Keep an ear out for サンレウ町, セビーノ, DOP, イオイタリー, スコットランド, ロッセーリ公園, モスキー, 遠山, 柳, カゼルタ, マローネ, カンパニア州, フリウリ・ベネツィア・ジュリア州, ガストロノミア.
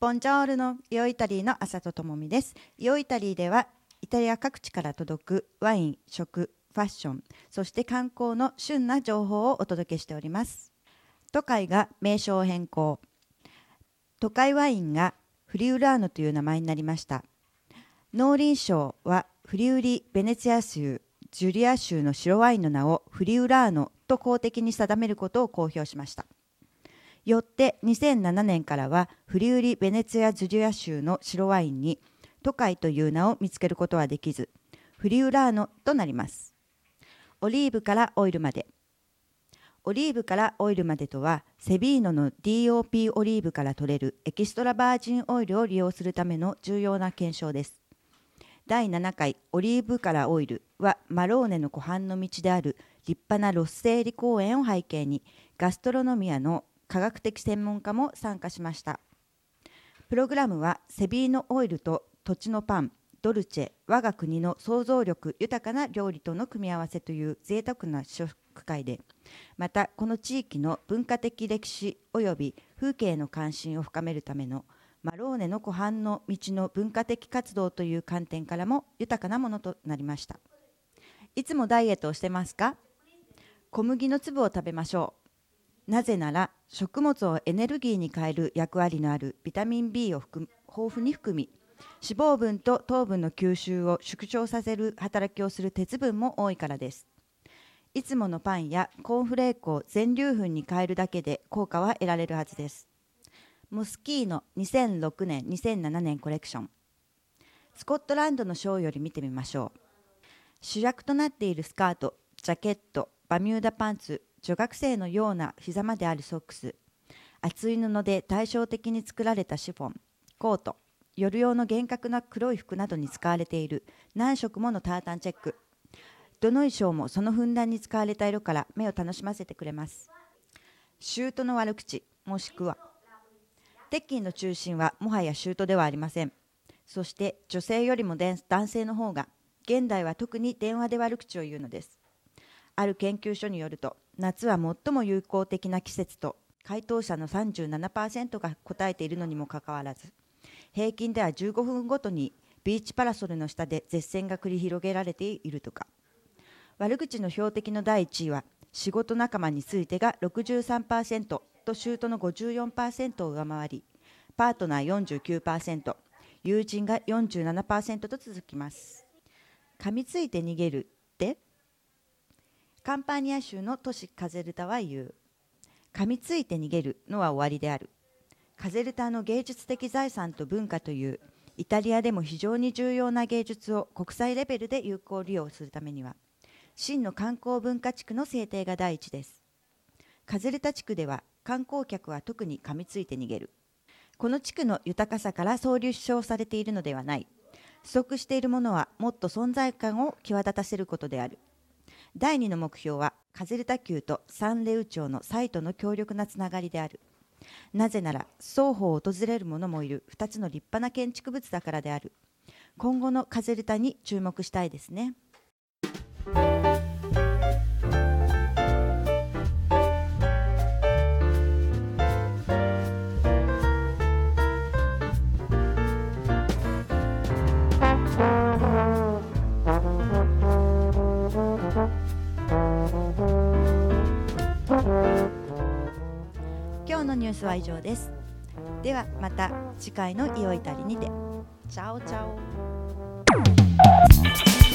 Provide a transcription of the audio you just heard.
ボンジョールのイオイタリーの浅戸智美です。イオイタリーではイタリア各地から届くワイン、食、ファッション、そして観光の旬な情報をお届けしております。都会が名称変更、都会ワインがフリウラーノという名前になりました。農林省はフリウリ・ベネツィア州、ジュリア州の白ワインの名をフリウラーノと公的に定めることを公表しました。よって2007年からはフリウリ・ベネツィア・ジュリア州の白ワインに都会という名を見つけることはできず、フリウラーノとなります。オリーブからオイルまで。オリーブからオイルまでとは、セビーノの DOP オリーブから取れるエキストラバージンオイルを利用するための重要な検証です。第7回オリーブからオイルは、マローネの湖畔の道である立派なロッセーリ公園を背景に、ガストロノミアの科学的専門家も参加しました。プログラムはセビーノオイルと土地のパン、ドルチェ、我が国の想像力豊かな料理との組み合わせという贅沢な試食会で、またこの地域の文化的歴史及び風景の関心を深めるためのマローネの湖畔の道の文化的活動という観点からも豊かなものとなりました。いつもダイエットをしてますか？小麦の粒を食べましょう。なぜなら食物をエネルギーに変える役割のあるビタミン B を豊富に含み、脂肪分と糖分の吸収を縮小させる働きをする鉄分も多いからです。いつものパンやコーンフレークを全粒粉に変えるだけで効果は得られるはずです。モスキーの2006年、2007年コレクション。スコットランドのショーより見てみましょう。主役となっているスカート、ジャケット、バミューダパンツ、女学生のような膝まであるソックス、厚い布で対照的に作られたシフォン、コート、夜用の厳格な黒い服などに使われている何色ものタータンチェック。どの衣装もそのふんだんに使われた色から目を楽しませてくれます。シュートの悪口、もしくは。鉄筋の中心はもはやシュートではありません。そして女性よりも男性の方が、現代は特に電話で悪口を言うのです。ある研究所によると、夏は最も有効的な季節と回答者の 37% が答えているのにもかかわらず、平均では15分ごとにビーチパラソルの下で舌戦が繰り広げられているとか。悪口の標的の第1位は仕事仲間についてが 63%、舅の 54% を上回り、パートナー 49%、友人が 47% と続きます。噛みついて逃げるってカンパニア州の都市カゼルタは言う。噛みついて逃げるのは終わりである。カゼルタの芸術的財産と文化というイタリアでも非常に重要な芸術を国際レベルで有効利用するためには、真の観光文化地区の制定が第一です。カゼルタ地区では観光客は特に噛みついて逃げる。この地区の豊かさから総流称されているのではない。不足しているものはもっと存在感を際立たせることである。第2の目標はカゼルタ級とサンレウ町のサイトの強力なつながりである。なぜなら双方を訪れる者もいる2つの立派な建築物だからである。今後のカゼルタに注目したいですね。ニュースは以上です。ではまた次回のイオイタリにて。チャオチャオ。